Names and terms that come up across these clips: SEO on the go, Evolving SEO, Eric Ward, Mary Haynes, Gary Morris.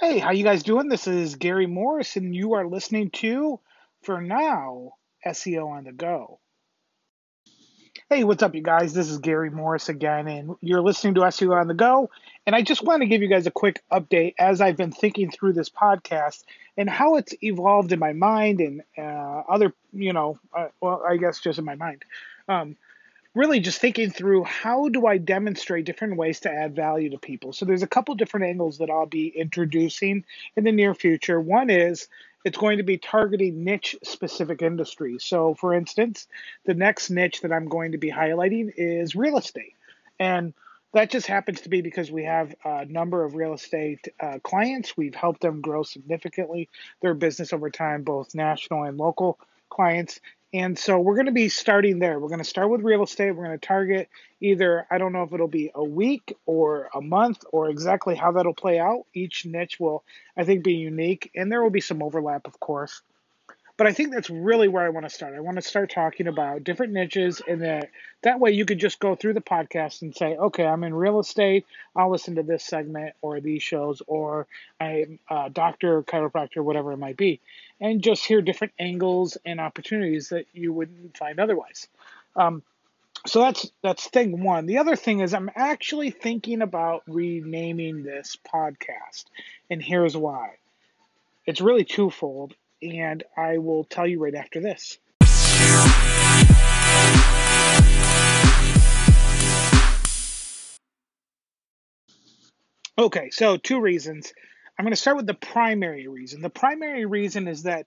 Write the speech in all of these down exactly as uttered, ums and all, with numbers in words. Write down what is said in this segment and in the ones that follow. Hey, how you guys doing? This is Gary Morris, and you are listening to, for now, S E O on the go. Hey, what's up, you guys? This is Gary Morris again, and you're listening to S E O on the go. And I just want to give you guys a quick update as I've been thinking through this podcast and how it's evolved in my mind and uh, other, you know, uh, well, I guess just in my mind. Um, really just thinking through how do I demonstrate different ways to add value to people. So there's a couple different angles that I'll be introducing in the near future. One is it's going to be targeting niche specific industries. So for instance, the next niche that I'm going to be highlighting is real estate. And that just happens to be because we have a number of real estate uh, clients. We've helped them grow significantly their business over time, both national and local clients. And so we're going to be starting there. We're going to start with real estate. We're going to target either, I don't know if it'll be a week or a month or exactly how that'll play out. Each niche will, I think, be unique. And there will be some overlap, of course. But I think that's really where I want to start. I want to start talking about different niches, and that, that way you could just go through the podcast and say, okay, I'm in real estate. I'll listen to this segment or these shows, or I'm a doctor, chiropractor, whatever it might be, and just hear different angles and opportunities that you wouldn't find otherwise. Um, so that's that's thing one. The other thing is I'm actually thinking about renaming this podcast, and here's why. It's really twofold. And I will tell you right after this. Okay, so two reasons. I'm going to start with the primary reason. The primary reason is that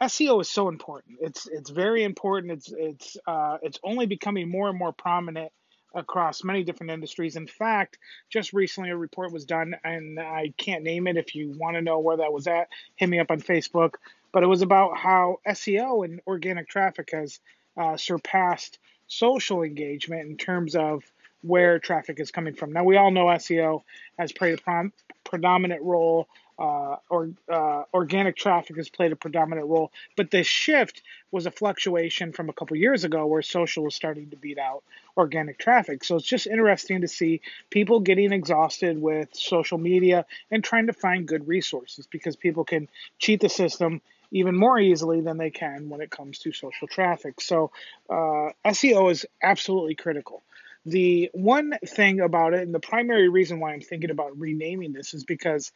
S E O is so important. It's it's very important. It's it's uh, it's only becoming more and more prominent across many different industries. In fact, just recently a report was done, and I can't name it. If you want to know where that was at, hit me up on Facebook. But it was about how S E O and organic traffic has uh, surpassed social engagement in terms of where traffic is coming from. Now, we all know S E O has played a prom- predominant role, uh, or uh, organic traffic has played a predominant role. But this shift was a fluctuation from a couple years ago where social was starting to beat out organic traffic. So it's just interesting to see people getting exhausted with social media and trying to find good resources, because people can cheat the system even more easily than they can when it comes to social traffic. So uh, S E O is absolutely critical. The one thing about it, and the primary reason why I'm thinking about renaming this, is because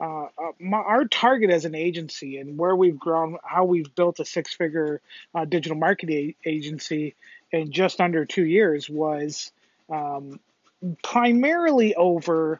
uh, my, our target as an agency and where we've grown, how we've built a six-figure uh, digital marketing agency in just under two years was um, primarily over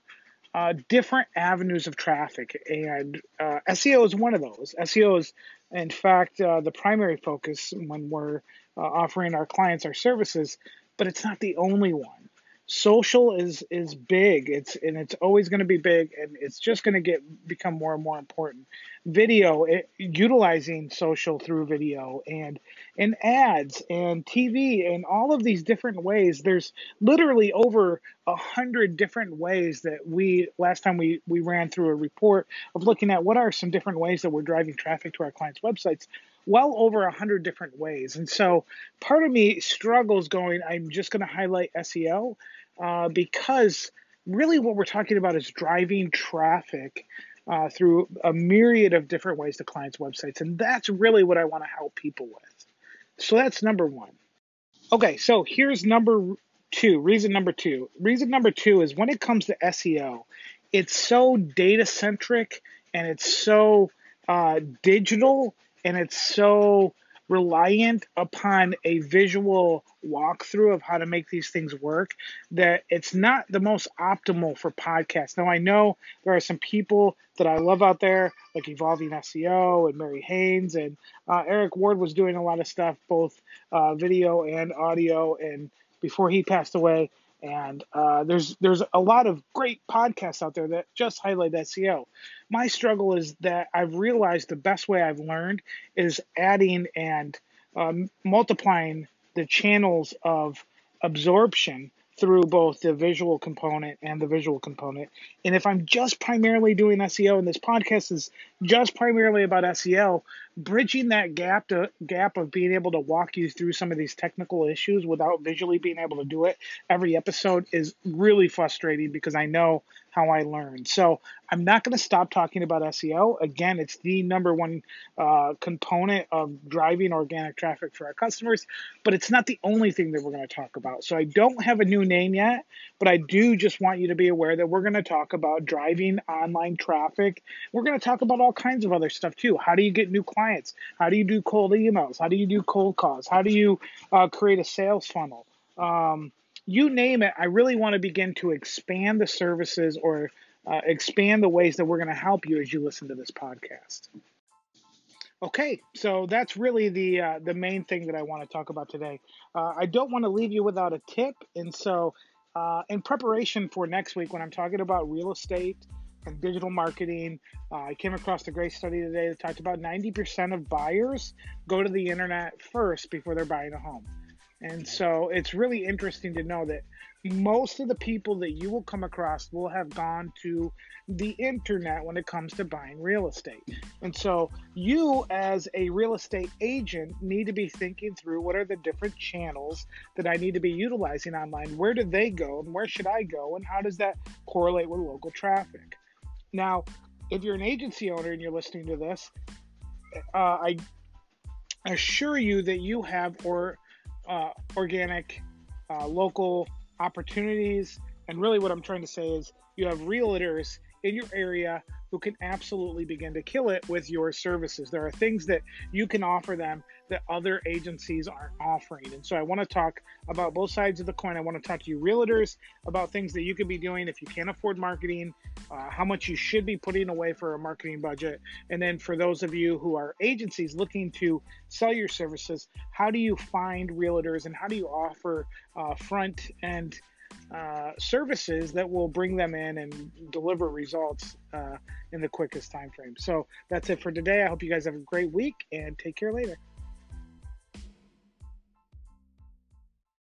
uh, different avenues of traffic. And uh, S E O is one of those. S E O is, in fact, uh, the primary focus when we're uh, offering our clients our services. But it's not the only one. Social is is big. It's and it's always going to be big, and it's just going to get become more and more important. Video, it, utilizing social through video and and ads and T V and all of these different ways. There's literally over a hundred different ways that we last time we we ran through a report of looking at what are some different ways that we're driving traffic to our clients' websites. Well over a hundred different ways. And so part of me struggles going, I'm just going to highlight S E O uh, because really what we're talking about is driving traffic uh, through a myriad of different ways to clients' websites. And that's really what I want to help people with. So that's number one. Okay, so here's number two, reason number two. Reason number two is when it comes to S E O, it's so data-centric and it's so uh, digital. And it's so reliant upon a visual walkthrough of how to make these things work that it's not the most optimal for podcasts. Now, I know there are some people that I love out there, like Evolving S E O and Mary Haynes, and uh, Eric Ward was doing a lot of stuff, both uh, video and audio, and before he passed away. And uh, there's there's a lot of great podcasts out there that just highlight S E O. My struggle is that I've realized the best way I've learned is adding and um, multiplying the channels of absorption through both the visual component and the visual component. And if I'm just primarily doing S E O, and this podcast is just primarily about S E O, bridging that gap to gap of being able to walk you through some of these technical issues without visually being able to do it every episode is really frustrating, because I know how I learn. So I'm not going to stop talking about S E O. Again, it's the number one uh, component of driving organic traffic for our customers, but it's not the only thing that we're going to talk about. So I don't have a new name yet, but I do just want you to be aware that we're going to talk about driving online traffic. We're going to talk about all kinds of other stuff too. How do you get new clients? How do you do cold emails? How do you do cold calls? How do you uh, create a sales funnel? Um, you name it. I really want to begin to expand the services or uh, expand the ways that we're going to help you as you listen to this podcast. Okay, so that's really the uh, the main thing that I want to talk about today. Uh, I don't want to leave you without a tip. And so uh, in preparation for next week, when I'm talking about real estate and digital marketing, uh, I came across a great study today that talked about ninety percent of buyers go to the internet first before they're buying a home. And so it's really interesting to know that most of the people that you will come across will have gone to the internet when it comes to buying real estate. And so you, as a real estate agent, need to be thinking through what are the different channels that I need to be utilizing online? Where do they go and where should I go? And how does that correlate with local traffic? Now, if you're an agency owner and you're listening to this, uh, I assure you that you have or Uh, organic, uh, local opportunities. And really what I'm trying to say is you have realtors in your area who can absolutely begin to kill it with your services. There are things that you can offer them that other agencies aren't offering. And so I want to talk about both sides of the coin. I want to talk to you realtors about things that you could be doing if you can't afford marketing, uh, how much you should be putting away for a marketing budget. And then for those of you who are agencies looking to sell your services, how do you find realtors and how do you offer uh, front end Uh, services that will bring them in and deliver results uh, in the quickest time frame. So that's it for today. I hope you guys have a great week and take care later.